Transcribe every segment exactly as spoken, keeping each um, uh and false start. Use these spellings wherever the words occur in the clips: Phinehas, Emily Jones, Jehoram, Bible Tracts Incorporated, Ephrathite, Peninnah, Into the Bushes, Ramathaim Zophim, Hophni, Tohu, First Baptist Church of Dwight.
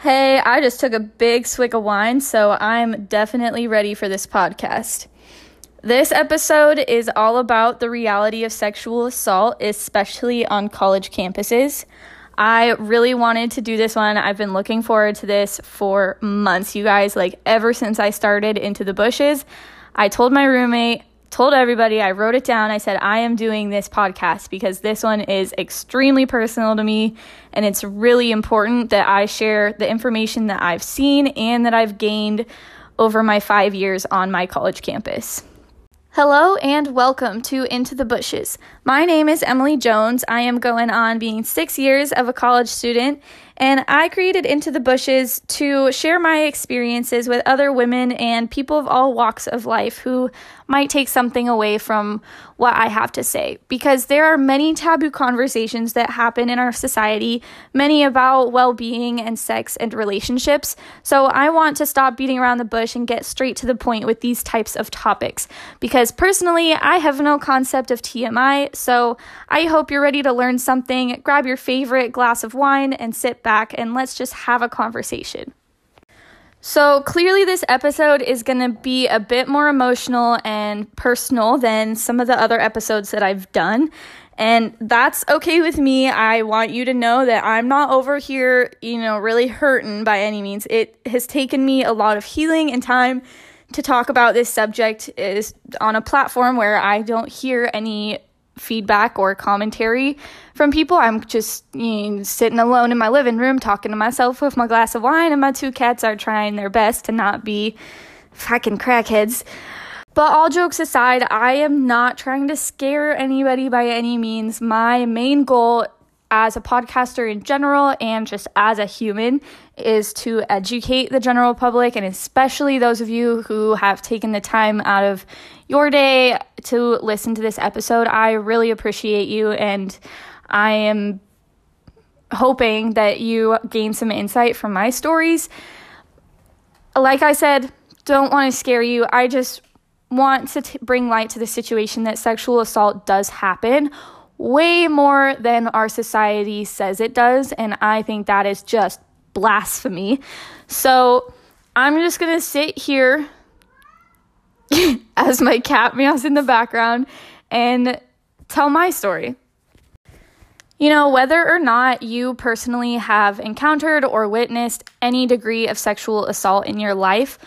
Hey, I just took a big swig of wine, so I'm definitely ready for this podcast. This episode is all about the reality of sexual assault, especially on college campuses. I really wanted to do this one. I've been looking forward to this for months, you guys, like ever since I started Into the Bushes. I told my roommate, told everybody, I wrote it down. I said, I am doing this podcast because this one is extremely personal to me, and it's really important that I share the information that I've seen and that I've gained over my five years on my college campus. Hello and welcome to Into the Bushes. My name is Emily Jones. I am going on being six years of a college student, and I created Into the Bushes to share my experiences with other women and people of all walks of life who might take something away from what I have to say, because there are many taboo conversations that happen in our society, many about well-being and sex and relationships. So I want to stop beating around the bush and get straight to the point with these types of topics, because personally, I have no concept of T M I, so I hope you're ready to learn something. Grab your favorite glass of wine and sit back and let's just have a conversation. So clearly this episode is going to be a bit more emotional and personal than some of the other episodes that I've done, and that's okay with me. I want you to know that I'm not over here, you know, really hurting by any means. It has taken me a lot of healing and time to talk about this subject is on a platform where I don't hear any feedback or commentary from people. I'm just you know, sitting alone in my living room talking to myself with my glass of wine, and my two cats are trying their best to not be fucking crackheads. But all jokes aside, I am not trying to scare anybody by any means. My main goal as a podcaster in general and just as a human is to educate the general public, and especially those of you who have taken the time out of your day to listen to this episode. I really appreciate you, and I am hoping that you gain some insight from my stories. Like I said, don't want to scare you. I just want to t- bring light to the situation that sexual assault does happen way more than our society says it does, and I think that is just blasphemy. So I'm just going to sit here as my cat meows in the background and tell my story. You know, whether or not you personally have encountered or witnessed any degree of sexual assault in your life,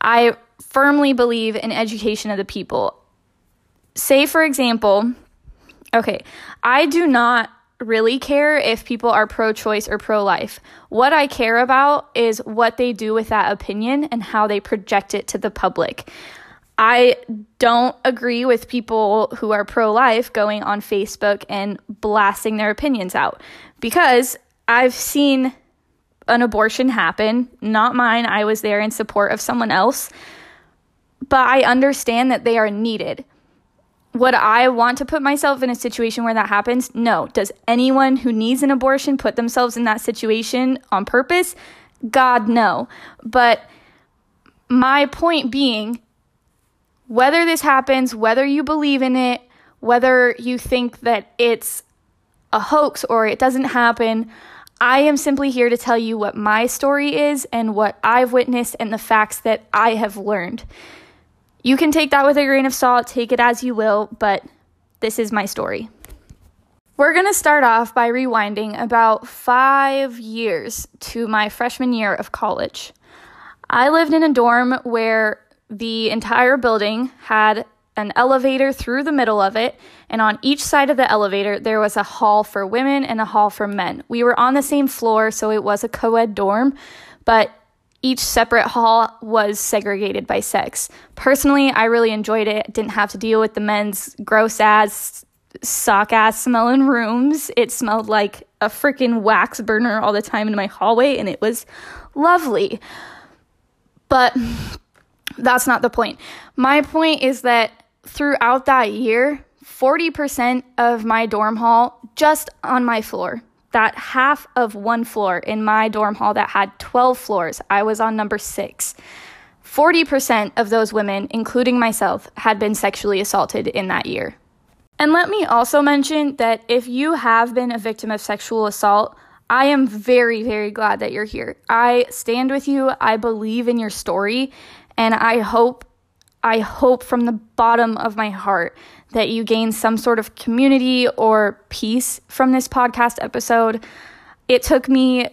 I firmly believe in education of the people. Say, for example, okay, I do not really care if people are pro-choice or pro-life. What I care about is what they do with that opinion and how they project it to the public. I don't agree with people who are pro-life going on Facebook and blasting their opinions out, because I've seen an abortion happen, not mine. I was there in support of someone else, but I understand that they are needed. Would I want to put myself in a situation where that happens? No. Does anyone who needs an abortion put themselves in that situation on purpose? God, no. But my point being, whether this happens, whether you believe in it, whether you think that it's a hoax or it doesn't happen, I am simply here to tell you what my story is and what I've witnessed and the facts that I have learned. You can take that with a grain of salt, take it as you will, but this is my story. We're going to start off by rewinding about five years to my freshman year of college. I lived in a dorm where the entire building had an elevator through the middle of it, and on each side of the elevator, there was a hall for women and a hall for men. We were on the same floor, so it was a co-ed dorm, but each separate hall was segregated by sex. Personally, I really enjoyed it. Didn't have to deal with the men's gross-ass, sock-ass smelling rooms. It smelled like a freaking wax burner all the time in my hallway, and it was lovely. But that's not the point. My point is that throughout that year, forty percent of my dorm hall just on my floor, that half of one floor in my dorm hall that had twelve floors, I was on number six. forty percent of those women, including myself, had been sexually assaulted in that year. And let me also mention that if you have been a victim of sexual assault, I am very, very glad that you're here. I stand with you. I believe in your story. And I hope, I hope from the bottom of my heart that you gain some sort of community or peace from this podcast episode. It took me,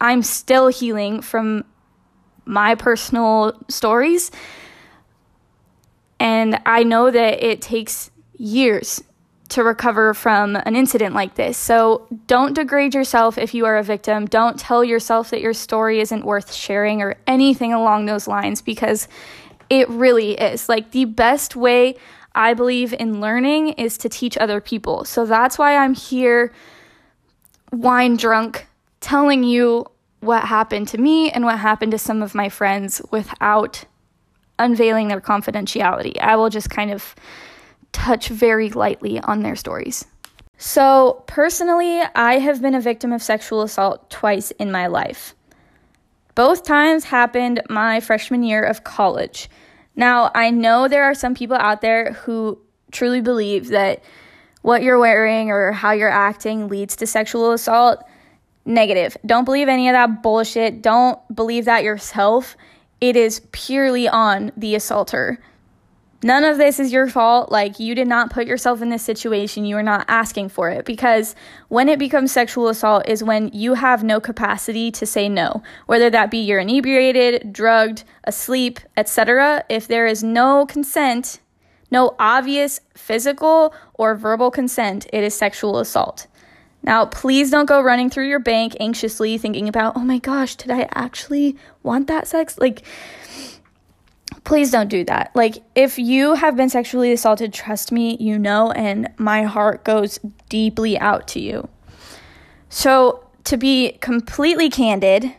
I'm still healing from my personal stories. And I know that it takes years to recover from an incident like this. So don't degrade yourself if you are a victim. Don't tell yourself that your story isn't worth sharing or anything along those lines, because it really is. Like, the best way I believe in learning is to teach other people. So that's why I'm here, wine drunk, telling you what happened to me and what happened to some of my friends without unveiling their confidentiality. I will just kind of touch very lightly on their stories. So personally, I have been a victim of sexual assault twice in my life. Both times happened my freshman year of college. Now, I know there are some people out there who truly believe that what you're wearing or how you're acting leads to sexual assault. Negative. Don't believe any of that bullshit. Don't believe that yourself. It is purely on the assaulter. None of this is your fault. Like, you did not put yourself in this situation. You are not asking for it, because when it becomes sexual assault is when you have no capacity to say no, whether that be you're inebriated, drugged, asleep, et cetera. If there is no consent, no obvious physical or verbal consent, it is sexual assault. Now, please don't go running through your bank anxiously thinking about, oh my gosh, did I actually want that sex? Like, please don't do that. Like, if you have been sexually assaulted, trust me, you know, and my heart goes deeply out to you. So, to be completely candid,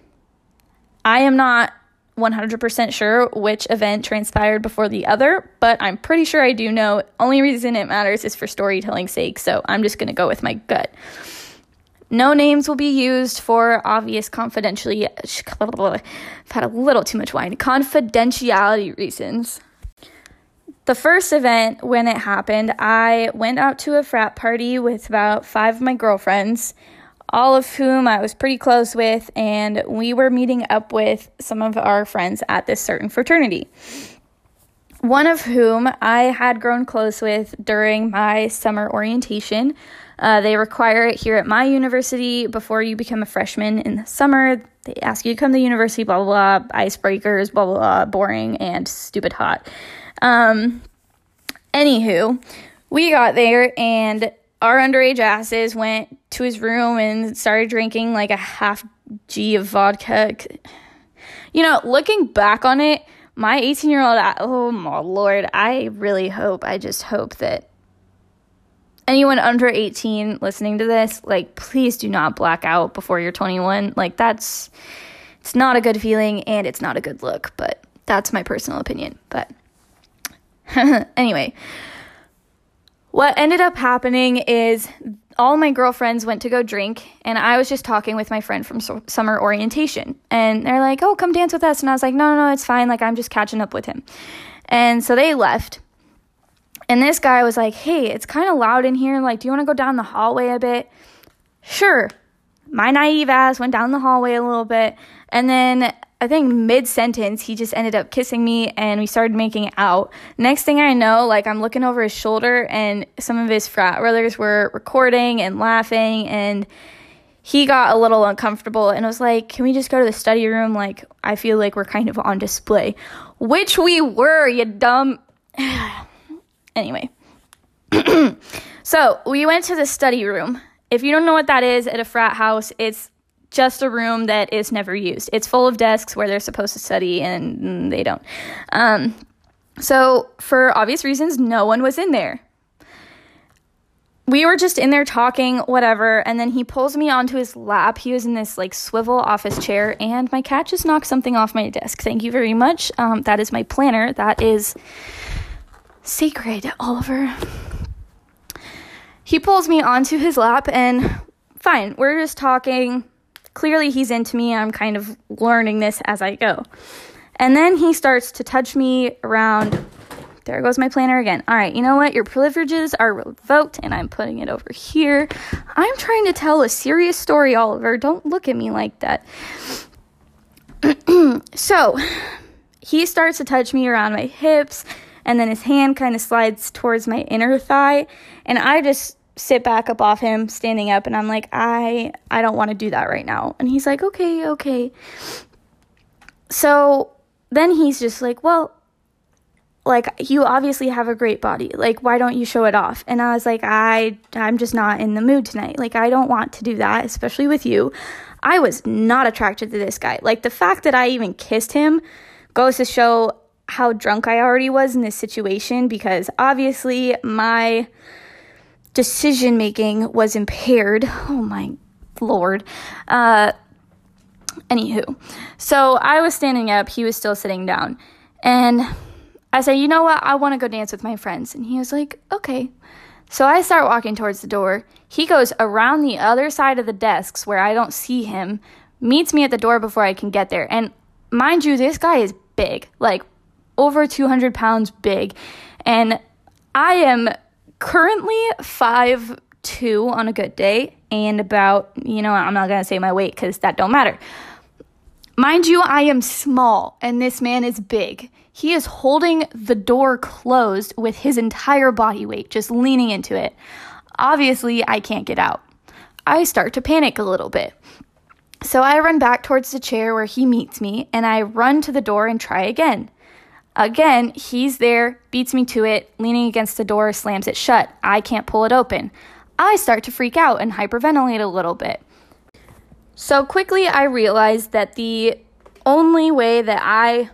I am not one hundred percent sure which event transpired before the other, but I'm pretty sure I do know. Only reason it matters is for storytelling's sake, so I'm just going to go with my gut. No names will be used for obvious confidentiality. I've had a little too much wine. Confidentiality reasons. The first event, when it happened, I went out to a frat party with about five of my girlfriends, all of whom I was pretty close with, and we were meeting up with some of our friends at this certain fraternity, one of whom I had grown close with during my summer orientation. Uh, they require it here at my university. Before you become a freshman in the summer, they ask you to come to university, blah, blah, blah, icebreakers, blah, blah, blah, boring and stupid hot. Um, anywho, we got there, and our underage asses went to his room and started drinking like a half G of vodka. You know, looking back on it, my eighteen-year-old, I, oh my Lord, I really hope, I just hope that anyone under eighteen listening to this, like, please do not black out before you're twenty-one. Like, that's, it's not a good feeling and it's not a good look, but that's my personal opinion. But anyway, what ended up happening is all my girlfriends went to go drink, and I was just talking with my friend from so- summer orientation, and they're like, oh, come dance with us. And I was like, no, no, no, it's fine. Like, I'm just catching up with him. And so they left. And this guy was like, hey, it's kind of loud in here. Like, do you want to go down the hallway a bit? Sure. My naive ass went down the hallway a little bit. And then I think mid-sentence, he just ended up kissing me, and we started making out. Next thing I know, like, I'm looking over his shoulder, and some of his frat brothers were recording and laughing, and he got a little uncomfortable and was like, can we just go to the study room? Like, I feel like we're kind of on display. Which we were, you dumb. Anyway. So we went to the study room. If you don't know what that is at a frat house, it's just a room that is never used. It's full of desks where they're supposed to study and they don't. Um, so for obvious reasons, no one was in there. We were just in there talking, whatever. And then he pulls me onto his lap. He was in this like swivel office chair, and my cat just knocked something off my desk. Thank you very much. Um, that is my planner. That is sacred, Oliver. He pulls me onto his lap, and fine, we're just talking. Clearly, he's into me. I'm kind of learning this as I go. And then he starts to touch me around there goes my planner again. All right, you know what? Your privileges are revoked, and I'm putting it over here. I'm trying to tell a serious story, Oliver. Don't look at me like that. So, he starts to touch me around my hips, and then his hand kind of slides towards my inner thigh, and I just sit back up off him, standing up, and I'm like, I, I don't want to do that right now. And he's like, okay, okay. So then he's just like, well, like, you obviously have a great body. Like, why don't you show it off? And I was like, I, I'm just not in the mood tonight. Like, I don't want to do that, especially with you. I was not attracted to this guy. Like, the fact that I even kissed him goes to show how drunk I already was in this situation, because obviously my decision making was impaired. Oh my Lord. Uh, anywho, so I was standing up, he was still sitting down, and I said, you know what? I want to go dance with my friends. And he was like, okay. So I start walking towards the door. He goes around the other side of the desks where I don't see him, meets me at the door before I can get there. And mind you, this guy is big, like over two hundred pounds big. And I am currently five two on a good day, and about, you know, I'm not going to say my weight because that don't matter. Mind you, I am small, and this man is big. He is holding the door closed with his entire body weight, just leaning into it. Obviously, I can't get out. I start to panic a little bit. So I run back towards the chair where he meets me, and I run to the door and try again. Again, he's there, beats me to it, leaning against the door, slams it shut. I can't pull it open. I start to freak out and hyperventilate a little bit. So quickly, I realized that the only way that I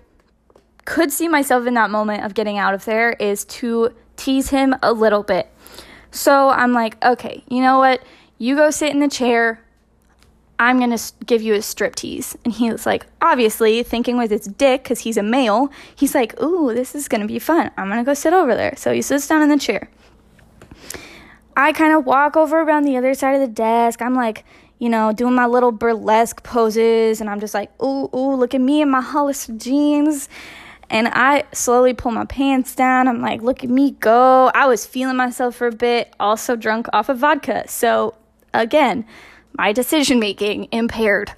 could see myself in that moment of getting out of there is to tease him a little bit. So I'm like, okay, you know what? You go sit in the chair. I'm going to give you a strip tease. And he was like, obviously, thinking with his dick, because he's a male, he's like, ooh, this is going to be fun. I'm going to go sit over there. So he sits down in the chair. I kind of walk over around the other side of the desk. I'm like, you know, doing my little burlesque poses. And I'm just like, ooh, ooh, look at me in my Hollister jeans. And I slowly pull my pants down. I'm like, look at me go. I was feeling myself for a bit, also drunk off of vodka. So again, my decision-making impaired.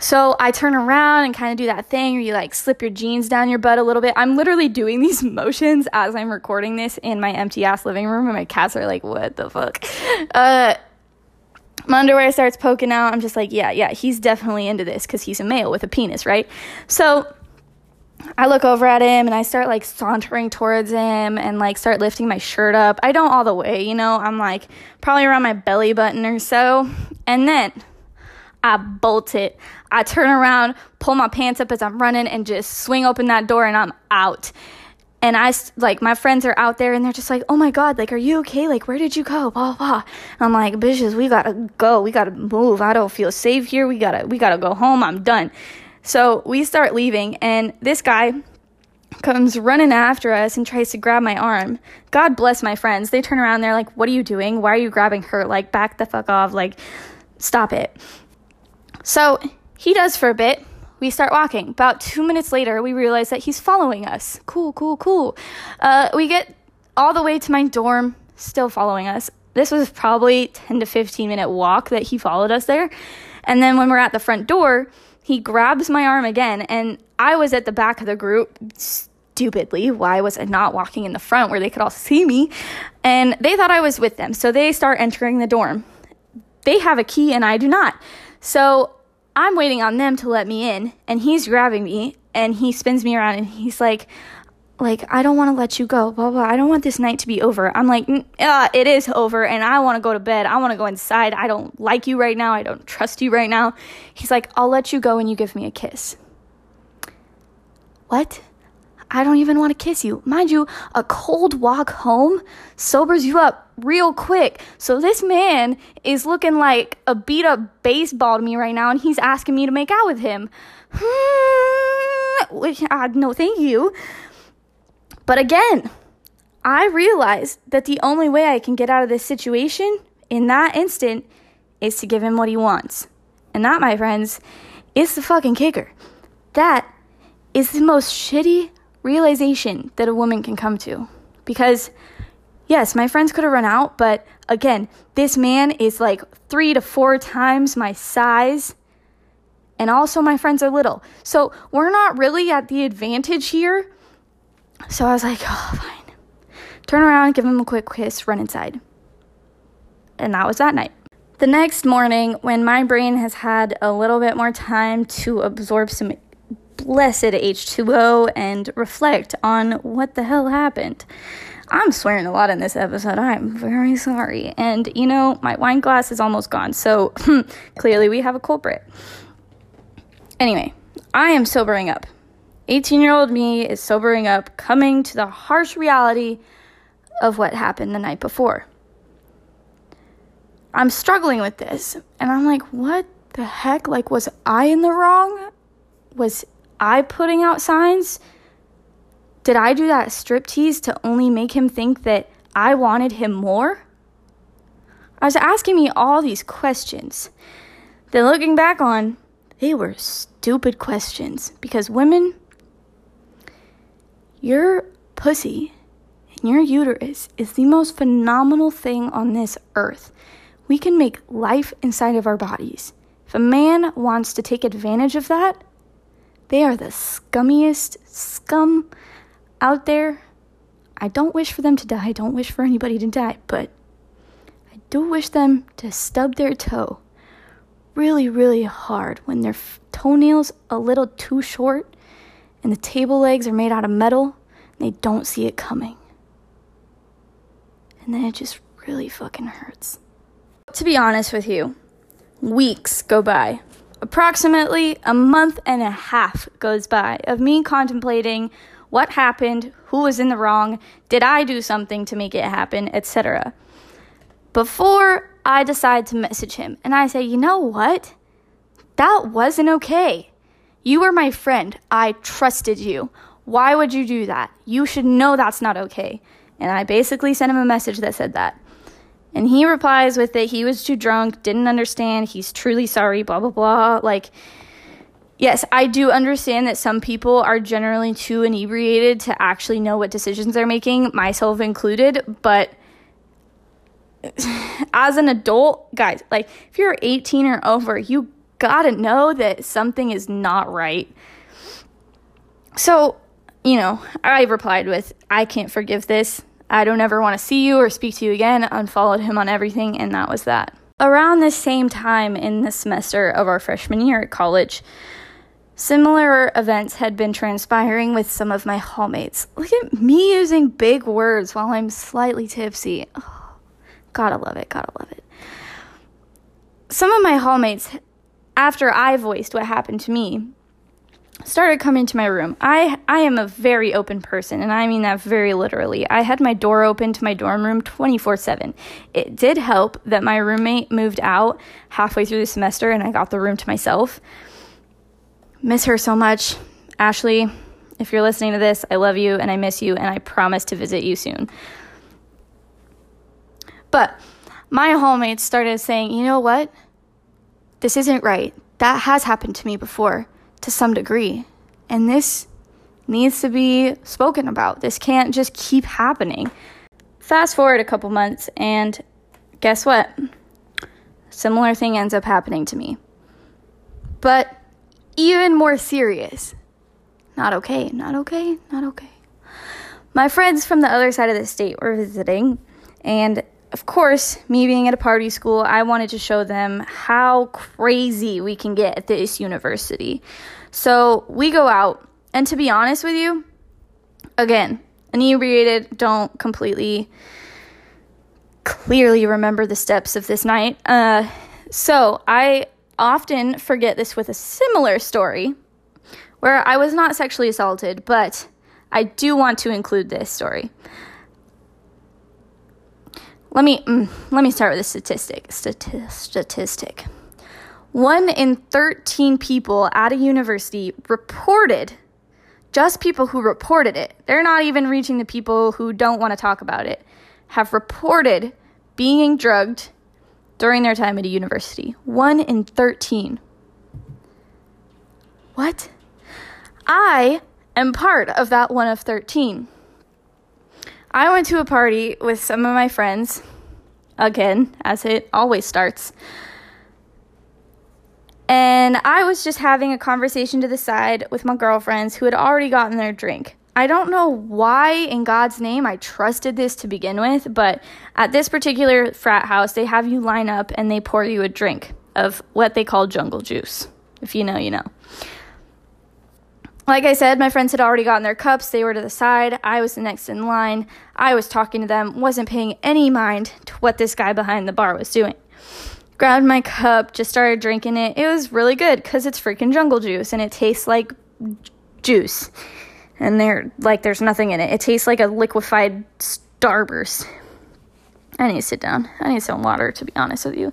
So I turn around and kind of do that thing where you like slip your jeans down your butt a little bit. I'm literally doing these motions as I'm recording this in my empty ass living room, and my cats are like, what the fuck? Uh, my underwear starts poking out. I'm just like, yeah, yeah, he's definitely into this because he's a male with a penis, right? So I look over at him and I start like sauntering towards him and like start lifting my shirt up. I don't all the way, you know, I'm like probably around my belly button or so. And then I bolt it. I turn around, pull my pants up as I'm running, and just swing open that door, and I'm out. And I like, my friends are out there and they're just like, oh my God, like, are you okay? Like, where did you go? Blah, blah. And I'm like, bitches, we gotta go. We gotta move. I don't feel safe here. We gotta, we gotta go home. I'm done. So we start leaving, and this guy comes running after us and tries to grab my arm. God bless my friends. They turn around, they're like, what are you doing? Why are you grabbing her? Like, back the fuck off. Like, stop it. So he does for a bit. We start walking. About two minutes later, we realize that he's following us. Cool, cool, cool. Uh, we get all the way to my dorm, still following us. This was probably ten to fifteen minute walk that he followed us there. And then when we're at the front door, he grabs my arm again, and I was at the back of the group, stupidly. Why was I not walking in the front where they could all see me? And they thought I was with them, so they start entering the dorm. They have a key, and I do not. So I'm waiting on them to let me in, and he's grabbing me, and he spins me around, and he's like, like, I don't want to let you go, blah, blah. I don't want this night to be over. I'm like, uh, it is over, and I want to go to bed. I want to go inside. I don't like you right now. I don't trust you right now. He's like, I'll let you go when you give me a kiss. What? I don't even want to kiss you. Mind you, a cold walk home sobers you up real quick. So this man is looking like a beat-up baseball to me right now, and he's asking me to make out with him. Hmm, which, uh, no, thank you. But again, I realized that the only way I can get out of this situation in that instant is to give him what he wants. And that, my friends, is the fucking kicker. That is the most shitty, realization that a woman can come to. Because, yes, my friends could have run out, but again, this man is like three to four times my size, and also my friends are little. So we're not really at the advantage here. So I was like, oh, fine. Turn around, give him a quick kiss, run inside. And that was that night. The next morning, when my brain has had a little bit more time to absorb some blessed H two O and reflect on what the hell happened. I'm swearing a lot in this episode. I'm very sorry. And, you know, my wine glass is almost gone. So clearly we have a culprit. Anyway, I am sobering up. eighteen-year-old me is sobering up, coming to the harsh reality of what happened the night before. I'm struggling with this, and I'm like, what the heck? Like, was I in the wrong? Was I putting out signs? Did I do that striptease to only make him think that I wanted him more? I was asking me all these questions. Then looking back on, they were stupid questions. Because women, your pussy and your uterus is the most phenomenal thing on this earth. We can make life inside of our bodies. If a man wants to take advantage of that, they are the scummiest scum out there. I don't wish for them to die. I don't wish for anybody to die, but I do wish them to stub their toe really, really hard when their toenail's a little too short and the table legs are made out of metal and they don't see it coming. And then it just really fucking hurts. To be honest with you, weeks go by. Approximately a month and a half goes by of me contemplating what happened, who was in the wrong, did I do something to make it happen, et cetera. Before I decide to message him, and I say, you know what? That wasn't okay. You were my friend. I trusted you. Why would you do that? You should know that's not okay. And I basically sent him a message that said that. And he replies with that he was too drunk, didn't understand, he's truly sorry, blah, blah, blah. Like, yes, I do understand that some people are generally too inebriated to actually know what decisions they're making, myself included. But as an adult, guys, like, if you're eighteen or over, you gotta know that something is not right. So, you know, I replied with, I can't forgive this. I don't ever want to see you or speak to you again. Unfollowed him on everything, and that was that. Around the same time in the semester of our freshman year at college, similar events had been transpiring with some of my hallmates. Look at me using big words while I'm slightly tipsy. Oh, gotta love it, gotta love it. Some of my hallmates, after I voiced what happened to me, started coming to my room. I I am a very open person, and I mean that very literally. I had my door open to my dorm room twenty-four seven. It did help that my roommate moved out halfway through the semester, and I got the room to myself. Miss her so much. Ashley, if you're listening to this, I love you, and I miss you, and I promise to visit you soon. But my hallmates started saying, you know what? This isn't right. That has happened to me before, to some degree, and this needs to be spoken about. This can't just keep happening. Fast forward a couple months, and guess what? Similar thing ends up happening to me, but even more serious. Not okay, not okay, not okay. My friends from the other side of the state were visiting, and of course, me being at a party school, I wanted to show them how crazy we can get at this university. So we go out, and to be honest with you, again, inebriated, don't completely clearly remember the steps of this night. Uh, so I often forget this with a similar story where I was not sexually assaulted, but I do want to include this story. Let me mm, let me start with a statistic. Stati- statistic. One in thirteen people at a university reported, just people who reported it, they're not even reaching the people who don't want to talk about it, have reported being drugged during their time at a university. One in thirteen. What? I am part of that one of thirteen. I went to a party with some of my friends, again, as it always starts, and I was just having a conversation to the side with my girlfriends who had already gotten their drink. I don't know why in God's name I trusted this to begin with, but at this particular frat house, they have you line up and they pour you a drink of what they call jungle juice. If you know, you know. Like I said, my friends had already gotten their cups. They were to the side. I was the next in line. I was talking to them, wasn't paying any mind to what this guy behind the bar was doing. Grabbed my cup, just started drinking it. It was really good because it's freaking jungle juice and it tastes like juice. And they're like, there's nothing in it. It tastes like a liquefied Starburst. I need to sit down. I need some water, to be honest with you.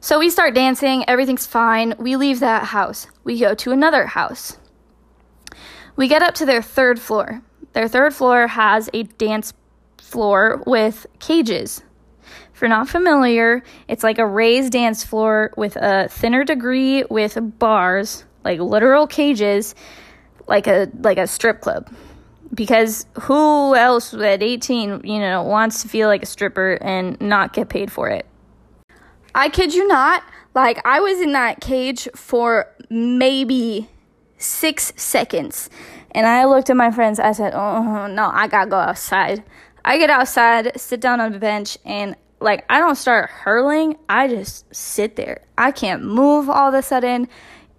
So we start dancing. Everything's fine. We leave that house. We go to another house. We get up to their third floor. Their third floor has a dance floor with cages. If you're not familiar, it's like a raised dance floor with a thinner degree with bars. Like literal cages, like a like a strip club. Because who else at eighteen, you know, wants to feel like a stripper and not get paid for it? I kid you not, like I was in that cage for maybe six seconds. And I looked at my friends, I said, oh, no, I gotta go outside. I get outside, sit down on the bench, and like I don't start hurling, I just sit there. I can't move all of a sudden.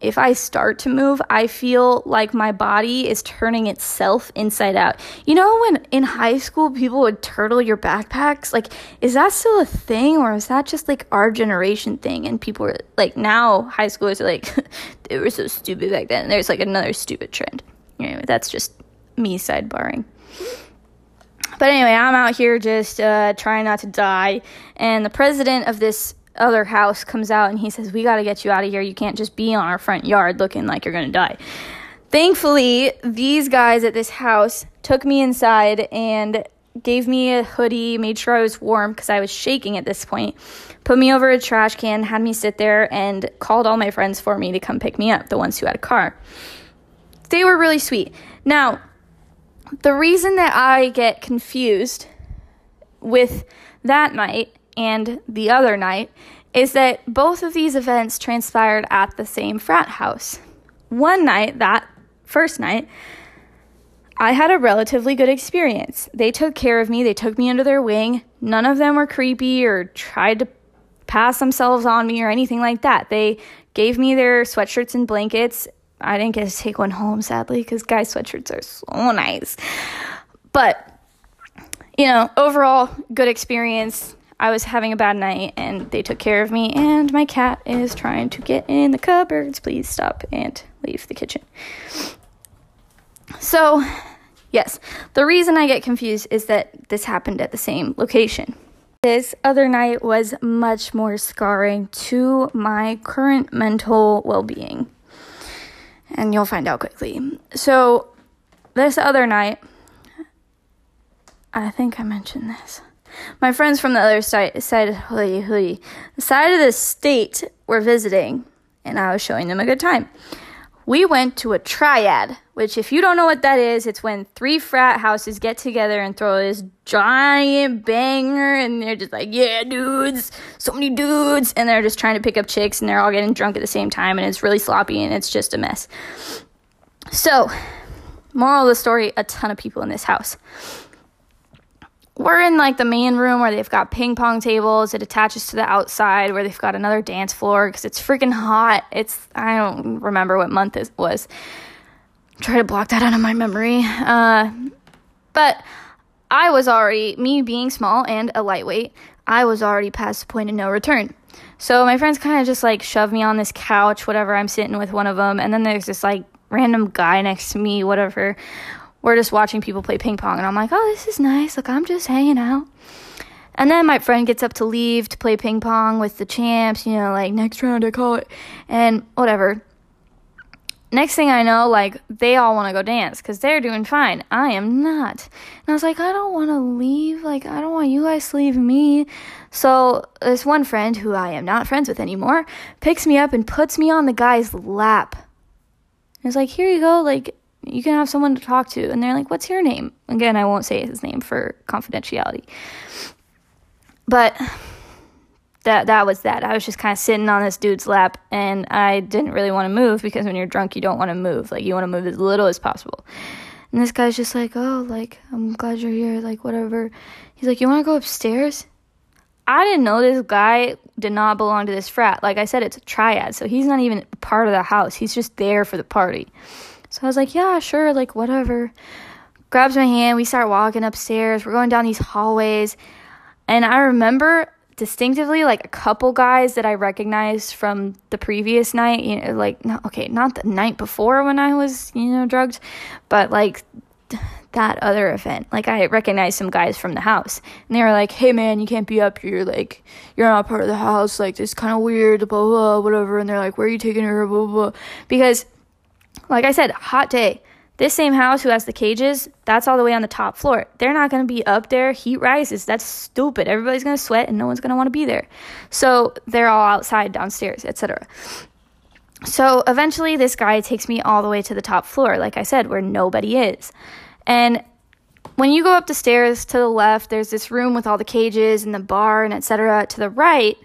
If I start to move, I feel like my body is turning itself inside out. You know when in high school people would turtle your backpacks? Like, is that still a thing or is that just like our generation thing? And people were like, now high schoolers are like, they were so stupid back then. And there's like another stupid trend. Anyway, that's just me sidebarring. But anyway, I'm out here just uh, trying not to die. And the president of this other house comes out and he says, we got to get you out of here. You can't just be on our front yard looking like you're going to die. Thankfully, these guys at this house took me inside and gave me a hoodie, made sure I was warm because I was shaking at this point, put me over a trash can, had me sit there, and called all my friends for me to come pick me up, the ones who had a car. They were really sweet. Now, the reason that I get confused with that night and the other night is that both of these events transpired at the same frat house. One night, that first night, I had a relatively good experience. They took care of me. They took me under their wing. None of them were creepy or tried to pass themselves on me or anything like that. They gave me their sweatshirts and blankets. I didn't get to take one home, sadly, because guys' sweatshirts are so nice. But, you know, overall, good experience. I was having a bad night, and they took care of me, and my cat is trying to get in the cupboards. Please stop and leave the kitchen. So, yes, the reason I get confused is that this happened at the same location. This other night was much more scarring to my current mental well-being, and you'll find out quickly. So, this other night, I think I mentioned this. My friends from the other side, side, hooey, hooey, side of the state were visiting, and I was showing them a good time. We went to a triad, which if you don't know what that is, it's when three frat houses get together and throw this giant banger, and they're just like, yeah, dudes, so many dudes, and they're just trying to pick up chicks, and they're all getting drunk at the same time, and it's really sloppy, and it's just a mess. So, moral of the story, a ton of people in this house. We're in, like, the main room where they've got ping pong tables. It attaches to the outside where they've got another dance floor because it's freaking hot. It's, I don't remember what month it was. Try to block that out of my memory. Uh, but I was already, me being small and a lightweight, I was already past the point of no return. So my friends kind of just, like, shove me on this couch, whatever. I'm sitting with one of them. And then there's this, like, random guy next to me, whatever. We're just watching people play ping pong, and I'm like, oh, this is nice. Like, I'm just hanging out. And then my friend gets up to leave to play ping pong with the champs, you know, like, next round I call it, and whatever. Next thing I know, like, they all want to go dance because they're doing fine. I am not. And I was like, I don't want to leave. Like, I don't want you guys to leave me. So this one friend, who I am not friends with anymore, picks me up and puts me on the guy's lap. it's like, here you go, like, you can have someone to talk to. And they're like, what's your name? Again, I won't say his name for confidentiality. But that that was that. I was just kind of sitting on this dude's lap, and I didn't really want to move, because when you're drunk, you don't want to move. Like, you want to move as little as possible. And this guy's just like, oh, like, I'm glad you're here, like, whatever. He's like, you want to go upstairs? I didn't know this guy did not belong to this frat. Like I said, it's a triad, so he's not even part of the house. He's just there for the party. So I was like, yeah, sure, like, whatever. Grabs my hand. We start walking upstairs. We're going down these hallways. And I remember distinctively, like, a couple guys that I recognized from the previous night, you know, like, not, okay, not the night before when I was, you know, drugged, but, like, that other event. Like, I recognized some guys from the house. And they were like, hey, man, you can't be up here. Like, you're not part of the house. Like, it's kind of weird, blah, blah, whatever. And they're like, where are you taking her, blah, blah, blah. Because, like I said, hot day. This same house who has the cages, that's all the way on the top floor. They're not going to be up there. Heat rises. That's stupid. Everybody's going to sweat, and no one's going to want to be there. So they're all outside, downstairs, et cetera. So eventually this guy takes me all the way to the top floor, like I said, where nobody is. And when you go up the stairs to the left, there's this room with all the cages and the bar and et cetera. To the right,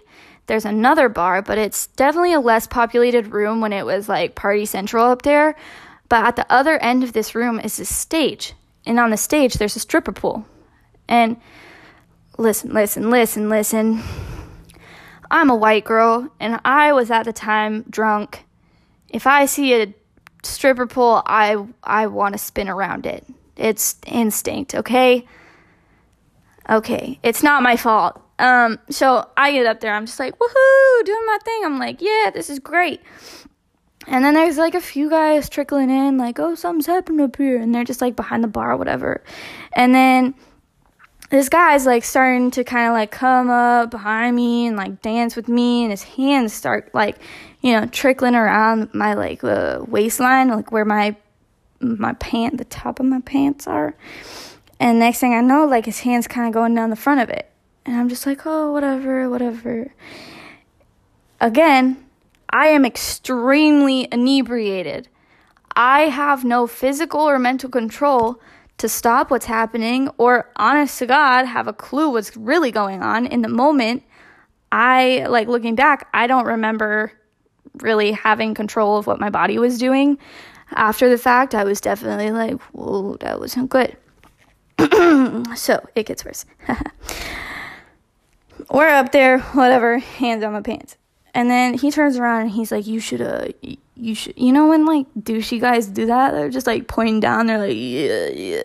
there's another bar, but it's definitely a less populated room when it was like Party Central up there. But at the other end of this room is this stage. And on the stage, there's a stripper pole. And listen, listen, listen, listen. I'm a white girl, and I was at the time drunk. If I see a stripper pole, I I want to spin around it. It's instinct, okay? Okay, it's not my fault. Um, so I get up there. I'm just like, woohoo, doing my thing. I'm like, yeah, this is great. And then there's, like, a few guys trickling in, like, oh, something's happened up here. And they're just, like, behind the bar or whatever. And then this guy's, like, starting to kind of, like, come up behind me and, like, dance with me. And his hands start, like, you know, trickling around my, like, uh, waistline, like, where my my pant, the top of my pants are. And next thing I know, like, his hand's kind of going down the front of it. And I'm just like, oh, whatever, whatever. Again, I am extremely inebriated. I have no physical or mental control to stop what's happening or, honest to God, have a clue what's really going on. In the moment, I, like, looking back, I don't remember really having control of what my body was doing. After the fact, I was definitely like, whoa, that wasn't good. So, it gets worse. We're up there, whatever, hands on my pants. And then he turns around and he's like, you should, uh, you should, you know when, like, douchey guys do that? They're just, like, pointing down. They're like, yeah, yeah.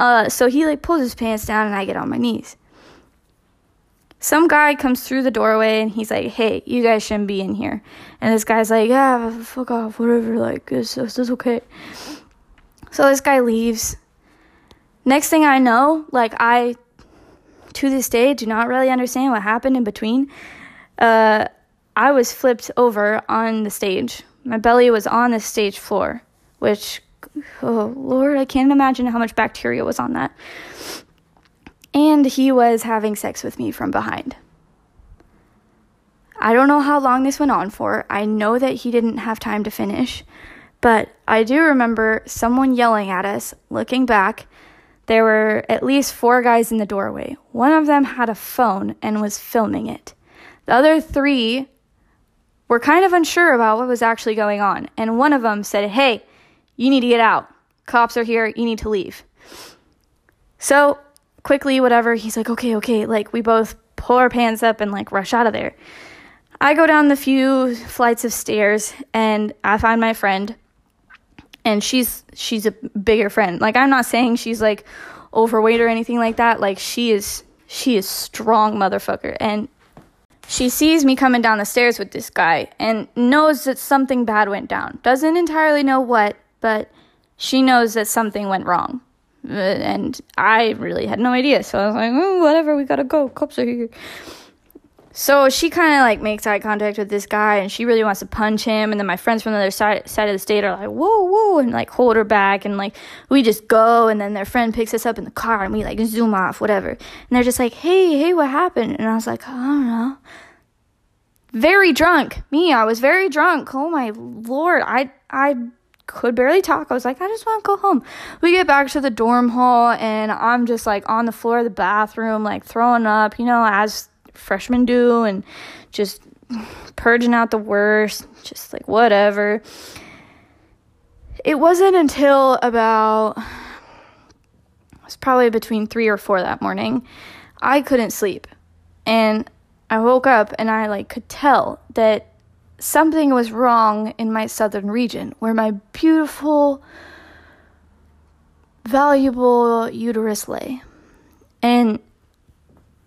Uh, so he, like, pulls his pants down, and I get on my knees. Some guy comes through the doorway, and he's like, hey, you guys shouldn't be in here. And this guy's like, yeah, fuck off, whatever, like, it's, it's okay. So this guy leaves. Next thing I know, like, I, to this day, do not really understand what happened in between. Uh... I was flipped over on the stage. My belly was on the stage floor, which, oh, Lord, I can't imagine how much bacteria was on that. And he was having sex with me from behind. I don't know how long this went on for. I know that he didn't have time to finish, but I do remember someone yelling at us. Looking back, there were at least four guys in the doorway. One of them had a phone and was filming it. The other three were kind of unsure about what was actually going on. And one of them said, hey, you need to get out. Cops are here. You need to leave. So quickly, whatever. He's like, okay, okay. Like, we both pull our pants up and, like, rush out of there. I go down the few flights of stairs and I find my friend. And she's she's a bigger friend. Like, I'm not saying she's, like, overweight or anything like that. Like, she is she is strong motherfucker. And she sees me coming down the stairs with this guy and knows that something bad went down. Doesn't entirely know what, but she knows that something went wrong. And I really had no idea. So I was like, oh, whatever, we gotta go. Cops are here. So she kind of, like, makes eye contact with this guy, and she really wants to punch him. And then my friends from the other side, side of the state are like, whoa, whoa, and, like, hold her back. And, like, we just go. And then their friend picks us up in the car, and we, like, zoom off, whatever. And they're just like, hey, hey, what happened? And I was like, I don't know. Very drunk. Me, I was very drunk. Oh, my Lord. I I could barely talk. I was like, I just want to go home. We get back to the dorm hall, and I'm just, like, on the floor of the bathroom, like, throwing up, you know, as freshmen do, and just purging out the worst, just, like, whatever. It wasn't until about, it was probably between three or four that morning, I couldn't sleep, and I woke up, and I, like, could tell that something was wrong in my southern region, where my beautiful, valuable uterus lay. And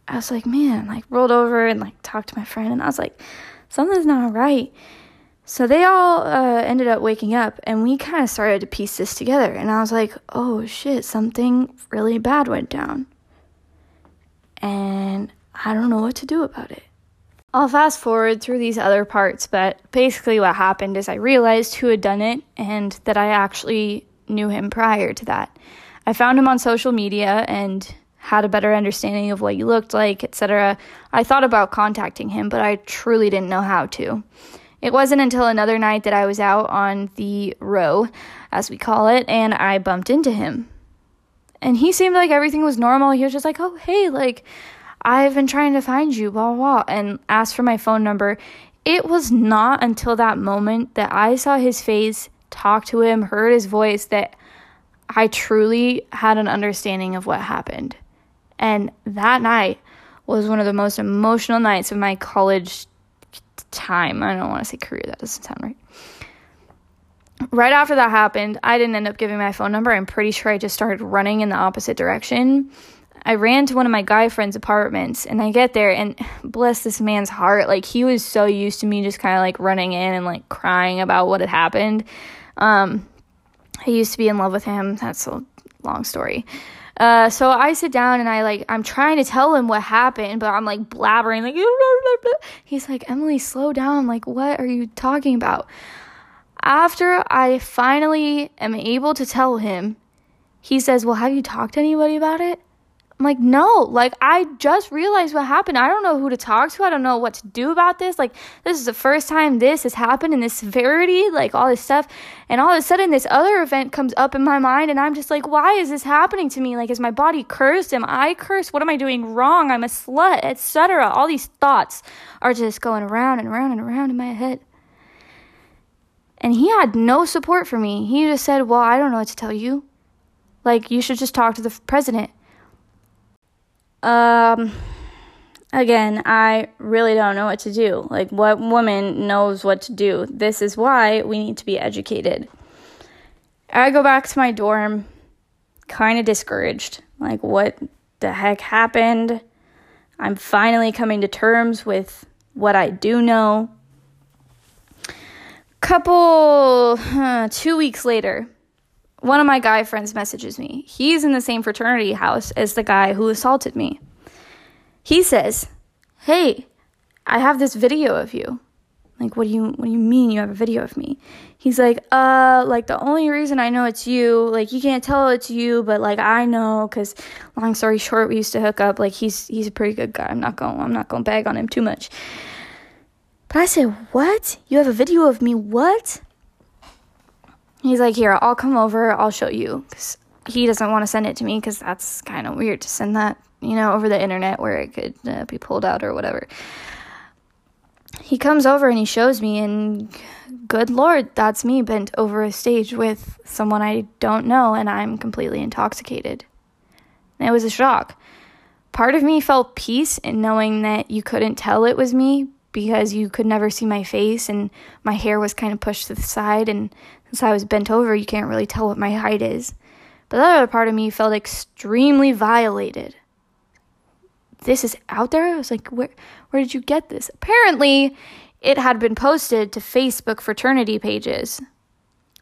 I was like, man, like, rolled over and, like, talked to my friend, and I was like, something's not right. So they all uh, ended up waking up, and we kind of started to piece this together, and I was like, oh, shit, something really bad went down, and I don't know what to do about it. I'll fast forward through these other parts, but basically what happened is I realized who had done it and that I actually knew him prior to that. I found him on social media and had a better understanding of what he looked like, et cetera. I thought about contacting him, but I truly didn't know how to. It wasn't until another night that I was out on the row, as we call it, and I bumped into him. And he seemed like everything was normal. He was just like, oh, hey, like, I've been trying to find you, blah, blah, blah, and asked for my phone number. It was not until that moment that I saw his face, talked to him, heard his voice, that I truly had an understanding of what happened. And that night was one of the most emotional nights of my college time. I don't want to say career. That doesn't sound right. Right after that happened, I didn't end up giving my phone number. I'm pretty sure I just started running in the opposite direction. I ran to one of my guy friend's apartments, and I get there, and bless this man's heart, like, he was so used to me just kind of, like, running in and, like, crying about what had happened. Um, I used to be in love with him. That's a long story. Uh, so I sit down, and I, like, I'm trying to tell him what happened, but I'm, like, blabbering, like, blah, blah, blah. He's like, Emily, slow down. Like, what are you talking about? After I finally am able to tell him, he says, well, have you talked to anybody about it? I'm like, no, like, I just realized what happened. I don't know who to talk to. I don't know what to do about this. Like, this is the first time this has happened in this severity, like, all this stuff. And all of a sudden, this other event comes up in my mind, and I'm just like, why is this happening to me? Like, is my body cursed? Am I cursed? What am I doing wrong? I'm a slut, et cetera. All these thoughts are just going around and around and around in my head. And he had no support for me. He just said, well, I don't know what to tell you. Like, you should just talk to the president. Um, again, I really don't know what to do. Like, what woman knows what to do? This is why we need to be educated. I go back to my dorm, kind of discouraged. Like, what the heck happened? I'm finally coming to terms with what I do know. Couple, huh, two weeks later, one of my guy friends messages me. He's in the same fraternity house as the guy who assaulted me. He says, hey, I have this video of you. Like, what do you what do you mean you have a video of me? He's like, uh, like, the only reason I know it's you, like, you can't tell it's you, but, like, I know, because long story short, we used to hook up. Like, he's he's a pretty good guy. I'm not going I'm not going to bag on him too much. But I said, what? You have a video of me? What? He's like, here, I'll come over, I'll show you. Because he doesn't want to send it to me, because that's kind of weird to send that, you know, over the internet where it could uh, be pulled out or whatever. He comes over and he shows me, and good Lord, that's me bent over a stage with someone I don't know, and I'm completely intoxicated. And it was a shock. Part of me felt peace in knowing that you couldn't tell it was me, because you could never see my face, and my hair was kind of pushed to the side, and since I was bent over, you can't really tell what my height is. But the other part of me felt extremely violated. This is out there? I was like, where where did you get this? Apparently, it had been posted to Facebook fraternity pages.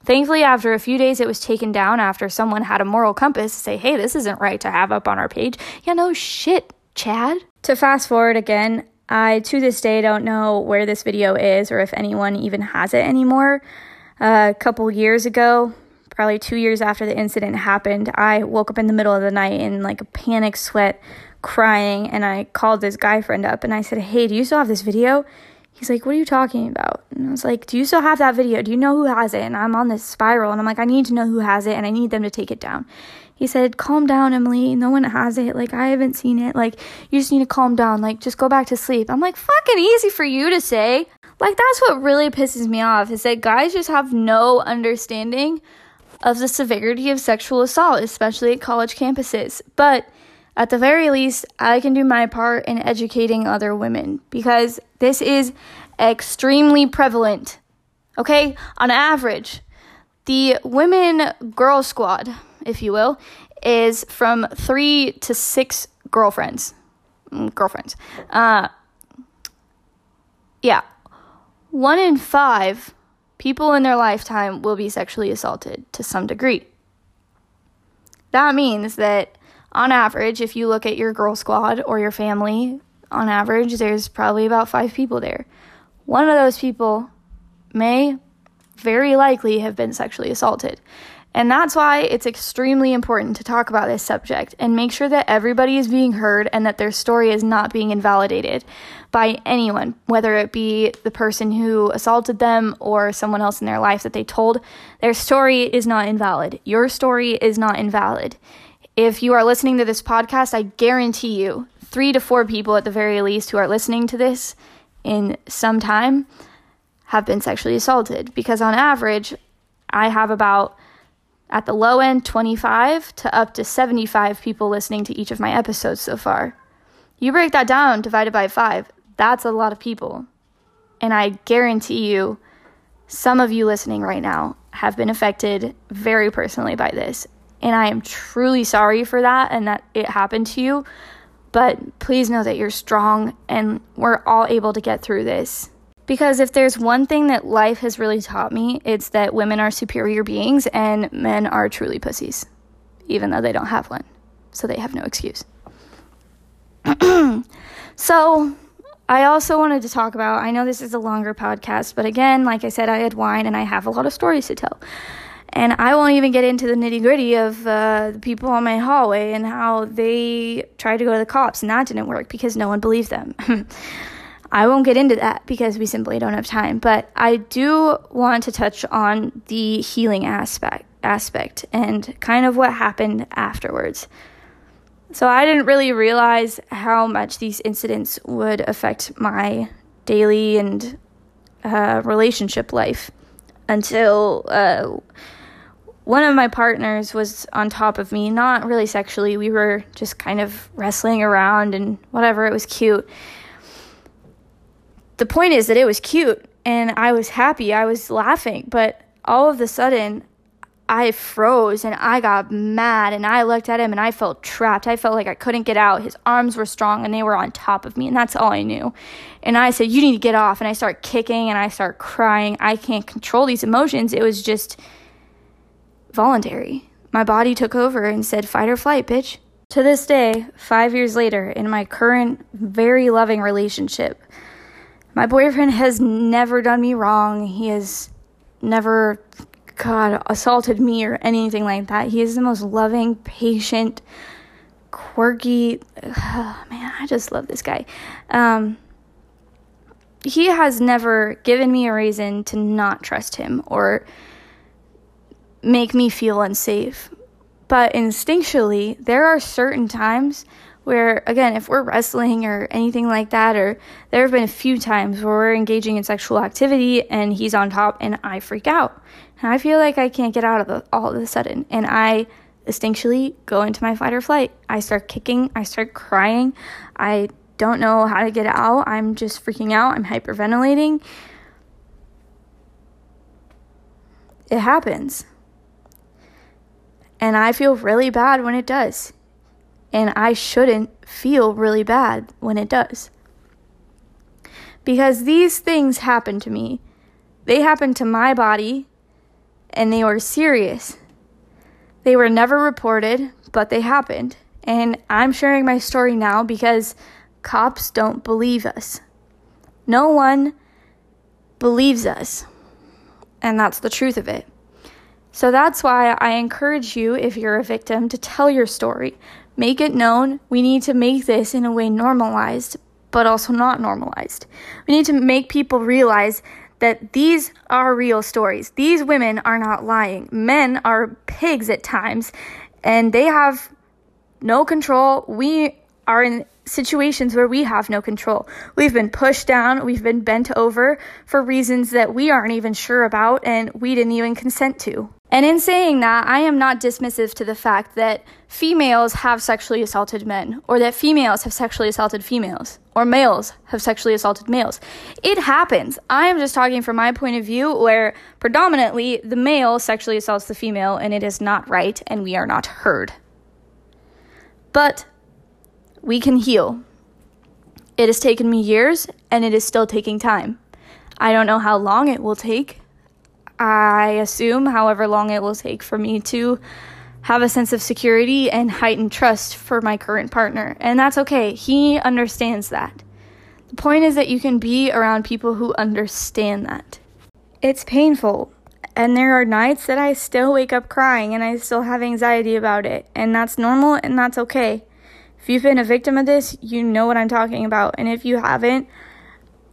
Thankfully, after a few days, it was taken down after someone had a moral compass to say, hey, this isn't right to have up on our page. Yeah, no shit, Chad. To fast forward again, I, to this day, don't know where this video is or if anyone even has it anymore. Uh, a couple years ago, probably two years after the incident happened, I woke up in the middle of the night in, like, a panic sweat, crying, and I called this guy friend up, and I said, hey, do you still have this video? He's like, what are you talking about? And I was like, do you still have that video? Do you know who has it? And I'm on this spiral, and I'm like, I need to know who has it, and I need them to take it down. He said, calm down, Emily. No one has it. Like, I haven't seen it. Like, you just need to calm down. Like, just go back to sleep. I'm like, fucking easy for you to say. Like, that's what really pisses me off, is that guys just have no understanding of the severity of sexual assault, especially at college campuses. But at the very least, I can do my part in educating other women, because this is extremely prevalent, okay? On average, the women girl squad, if you will, is from three to six girlfriends. Girlfriends. Uh, yeah. One in five people in their lifetime will be sexually assaulted to some degree. That means that on average, if you look at your girl squad or your family, on average, there's probably about five people there. One of those people may very likely have been sexually assaulted. And that's why it's extremely important to talk about this subject and make sure that everybody is being heard and that their story is not being invalidated by anyone, whether it be the person who assaulted them or someone else in their life that they told. Their story is not invalid. Your story is not invalid. If you are listening to this podcast, I guarantee you three to four people at the very least who are listening to this in some time have been sexually assaulted, because on average, I have about, at the low end, twenty-five to up to seventy-five people listening to each of my episodes so far. You break that down, divided by five, that's a lot of people. And I guarantee you, some of you listening right now have been affected very personally by this. And I am truly sorry for that and that it happened to you. But please know that you're strong and we're all able to get through this. Because if there's one thing that life has really taught me, it's that women are superior beings and men are truly pussies. Even though they don't have one. So they have no excuse. So, I also wanted to talk about, I know this is a longer podcast, but again, like I said, I had wine and I have a lot of stories to tell. And I won't even get into the nitty-gritty of uh, the people on my hallway and how they tried to go to the cops, and that didn't work because no one believed them. I won't get into that because we simply don't have time. But I do want to touch on the healing aspect, aspect and kind of what happened afterwards. So I didn't really realize how much these incidents would affect my daily and uh, relationship life until... Uh, One of my partners was on top of me, not really sexually. We were just kind of wrestling around and whatever. It was cute. The point is that it was cute, and I was happy. I was laughing, but all of a sudden, I froze, and I got mad, and I looked at him, and I felt trapped. I felt like I couldn't get out. His arms were strong, and they were on top of me, and that's all I knew. And I said, you need to get off, and I start kicking, and I start crying. I can't control these emotions. It was just... voluntary. My body took over and said, fight or flight, bitch. To this day, five years later, in my current, very loving relationship, my boyfriend has never done me wrong. He has never, God, assaulted me or anything like that. He is the most loving, patient, quirky, oh, man, I just love this guy. Um, he has never given me a reason to not trust him or make me feel unsafe. But instinctually, there are certain times where, again, if we're wrestling or anything like that, or there have been a few times where we're engaging in sexual activity and he's on top and I freak out. And I feel like I can't get out of it all of a sudden. And I instinctually go into my fight or flight. I start kicking. I start crying. I don't know how to get out. I'm just freaking out. I'm hyperventilating. It happens. And I feel really bad when it does. And I shouldn't feel really bad when it does. Because these things happened to me. They happened to my body, and they were serious. They were never reported, but they happened. And I'm sharing my story now because cops don't believe us. No one believes us. And that's the truth of it. So that's why I encourage you, if you're a victim, to tell your story. Make it known. We need to make this in a way normalized but also not normalized. We need to make people realize that these are real stories. These women are not lying. Men are pigs at times, and they have no control. We are in situations where we have no control. We've been pushed down. We've been bent over for reasons that we aren't even sure about and we didn't even consent to. And in saying that, I am not dismissive to the fact that females have sexually assaulted men, or that females have sexually assaulted females, or males have sexually assaulted males. It happens. I am just talking from my point of view, where predominantly the male sexually assaults the female, and it is not right, and we are not heard. But we can heal. It has taken me years, and it is still taking time. I don't know how long it will take. I assume however long it will take for me to have a sense of security and heightened trust for my current partner. And that's okay. He understands that. The point is that you can be around people who understand that. It's painful. And there are nights that I still wake up crying and I still have anxiety about it. And that's normal and that's okay. If you've been a victim of this, you know what I'm talking about. And if you haven't,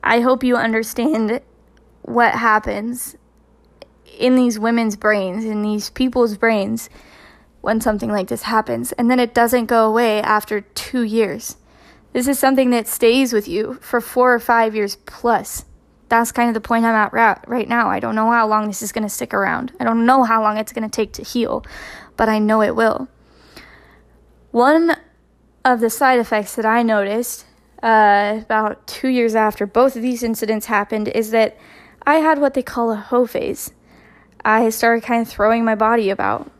I hope you understand what happens in these women's brains, in these people's brains, when something like this happens. And then it doesn't go away after two years. This is something that stays with you for four or five years plus. That's kind of the point I'm at right now. I don't know how long this is going to stick around. I don't know how long it's going to take to heal, but I know it will. One of the side effects that I noticed uh, about two years after both of these incidents happened is that I had what they call a hoe phase. I started kind of throwing my body about,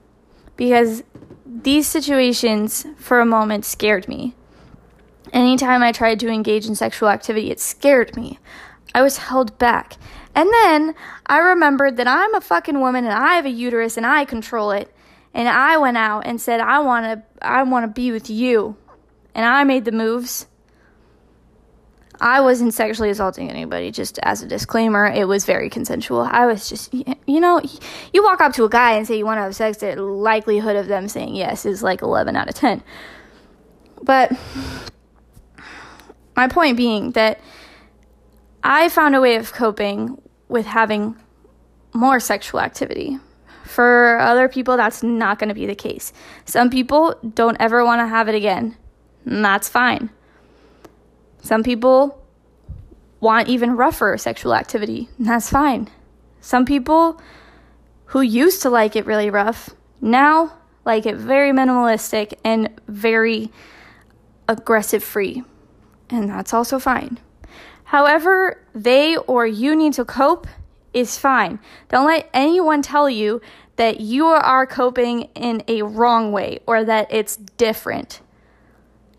because these situations for a moment scared me. Anytime I tried to engage in sexual activity, it scared me. I was held back. And then I remembered that I'm a fucking woman and I have a uterus and I control it. And I went out and said, I want to I want to be with you. And I made the moves. I wasn't sexually assaulting anybody, just as a disclaimer. It was very consensual. I was just, you know, you walk up to a guy and say you want to have sex, the likelihood of them saying yes is like eleven out of ten. But my point being that I found a way of coping with having more sexual activity. For other people, that's not going to be the case. Some people don't ever want to have it again, and that's fine. Some people want even rougher sexual activity, and that's fine. Some people who used to like it really rough now like it very minimalistic and very aggressive-free, and that's also fine. However they or you need to cope is fine. Don't let anyone tell you that you are coping in a wrong way or that it's different.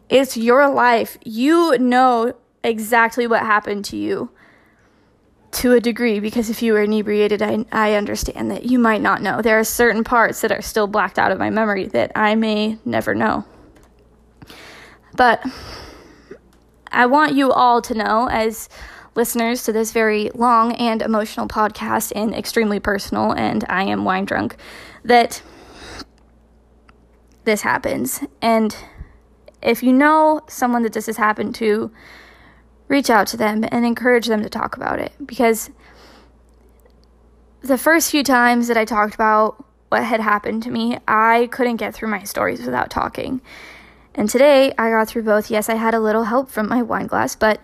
It's your life. You know exactly what happened to you to a degree, because if you were inebriated, I, I understand that you might not know. There are certain parts that are still blacked out of my memory that I may never know. But I want you all to know, as listeners to this very long and emotional podcast and extremely personal, and I am wine drunk, that this happens. And if you know someone that this has happened to, reach out to them and encourage them to talk about it. Because the first few times that I talked about what had happened to me, I couldn't get through my stories without talking. And today, I got through both. Yes, I had a little help from my wine glass, but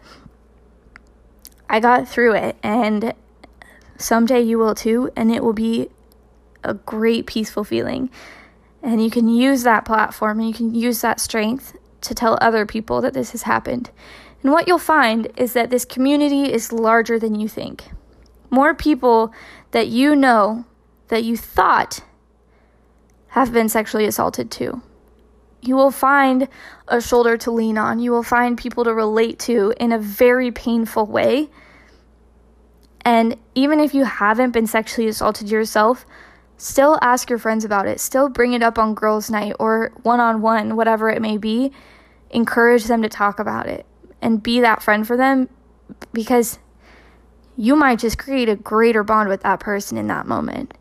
I got through it. And someday you will too, and it will be a great, peaceful feeling. And you can use that platform and you can use that strength to tell other people that this has happened. And what you'll find is that this community is larger than you think. More people that you know, that you thought have been sexually assaulted to. You will find a shoulder to lean on. You will find people to relate to in a very painful way. And even if you haven't been sexually assaulted yourself, still ask your friends about it. Still bring it up on girls' night or one-on-one, whatever it may be. Encourage them to talk about it and be that friend for them, because you might just create a greater bond with that person in that moment.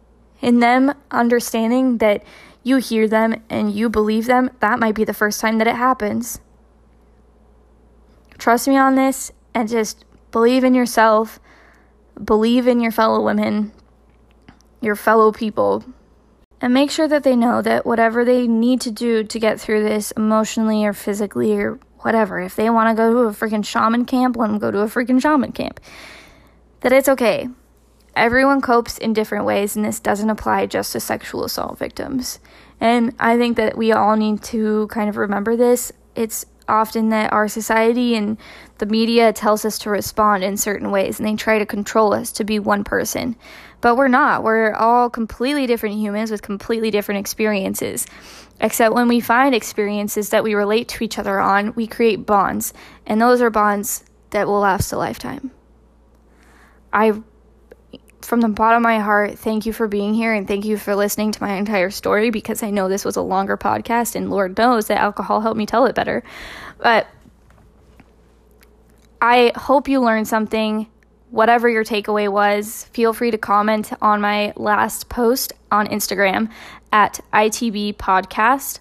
In them understanding that you hear them and you believe them, that might be the first time that it happens. Trust me on this, and just believe in yourself. Believe in your fellow women, your fellow people, and make sure that they know that whatever they need to do to get through this emotionally or physically or whatever, if they want to go to a freaking shaman camp, let them go to a freaking shaman camp. That it's okay. Everyone copes in different ways, and this doesn't apply just to sexual assault victims. And I think that we all need to kind of remember this. It's often that our society and the media tells us to respond in certain ways, and they try to control us to be one person. But we're not. We're all completely different humans with completely different experiences. Except when we find experiences that we relate to each other on, we create bonds. And those are bonds that will last a lifetime. I, from the bottom of my heart, thank you for being here, and thank you for listening to my entire story, because I know this was a longer podcast, and Lord knows that alcohol helped me tell it better. But I hope you learned something. Whatever your takeaway was, feel free to comment on my last post on Instagram at I T B Podcast.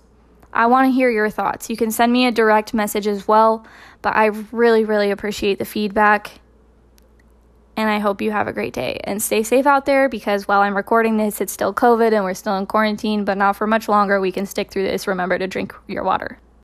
I want to hear your thoughts. You can send me a direct message as well, but I really, really appreciate the feedback. And I hope you have a great day and stay safe out there, because while I'm recording this, it's still COVID and we're still in quarantine, but not for much longer. We can stick through this. Remember to drink your water.